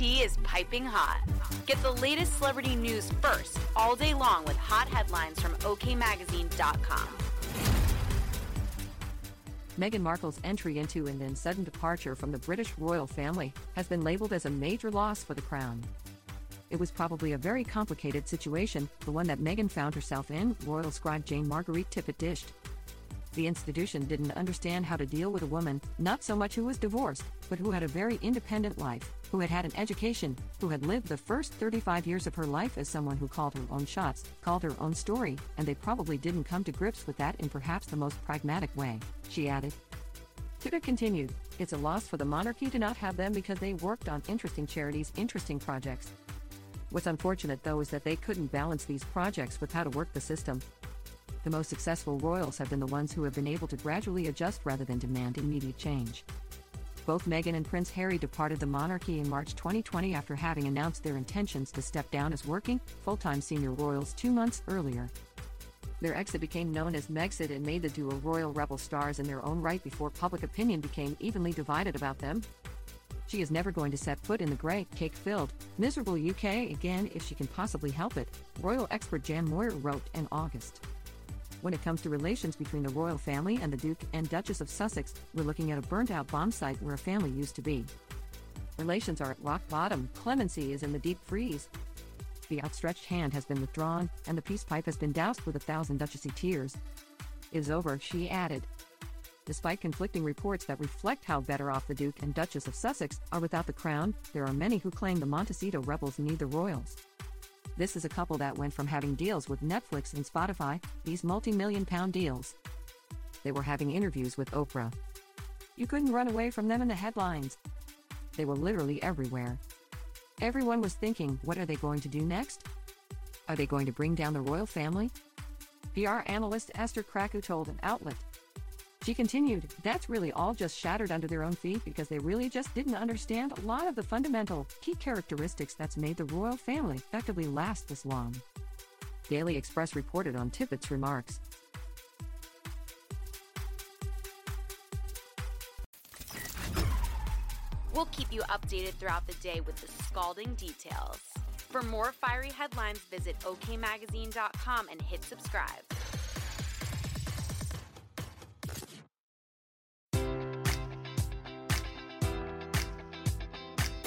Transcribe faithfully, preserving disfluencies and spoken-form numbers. Is piping hot. Get the latest celebrity news first all day long with hot headlines from O K magazine dot com. Meghan Markle's entry into and then sudden departure from the British royal family has been labeled as a major loss for the crown. It was probably a very complicated situation, the one that Meghan found herself in, royal scribe Jane Marguerite Tippett dished. The institution didn't understand how to deal with a woman, not so much who was divorced, but who had a very independent life, who had had an education, who had lived the first thirty-five years of her life as someone who called her own shots, called her own story, and they probably didn't come to grips with that in perhaps the most pragmatic way, she added. Tippett continued, "It's a loss for the monarchy to not have them because they worked on interesting charities, interesting projects. What's unfortunate though is that they couldn't balance these projects with how to work the system. The most successful royals have been the ones who have been able to gradually adjust rather than demand immediate change." Both Meghan and Prince Harry departed the monarchy in March twenty twenty after having announced their intentions to step down as working, full-time senior royals two months earlier. Their exit became known as Megxit and made the duo royal rebel stars in their own right before public opinion became evenly divided about them. She is never going to set foot in the grey, cake-filled, miserable U K again if she can possibly help it, royal expert Jan Moyer wrote in August. "When it comes to relations between the royal family and the Duke and Duchess of Sussex, we're looking at a burnt-out bombsite where a family used to be. Relations are at rock bottom, clemency is in the deep freeze. The outstretched hand has been withdrawn, and the peace pipe has been doused with a thousand duchessy tears. It is over," she added. Despite conflicting reports that reflect how better off the Duke and Duchess of Sussex are without the crown, there are many who claim the Montecito rebels need the royals. "This is a couple that went from having deals with Netflix and Spotify, these multi-million pound deals. They were having interviews with Oprah. You couldn't run away from them in the headlines. They were literally everywhere. Everyone was thinking, what are they going to do next? Are they going to bring down the royal family?" P R analyst Esther Kraku told an outlet. She continued, "That's really all just shattered under their own feet because they really just didn't understand a lot of the fundamental, key characteristics that's made the royal family effectively last this long." Daily Express reported on Tippett's remarks. We'll keep you updated throughout the day with the scalding details. For more fiery headlines, visit O K magazine dot com and hit subscribe.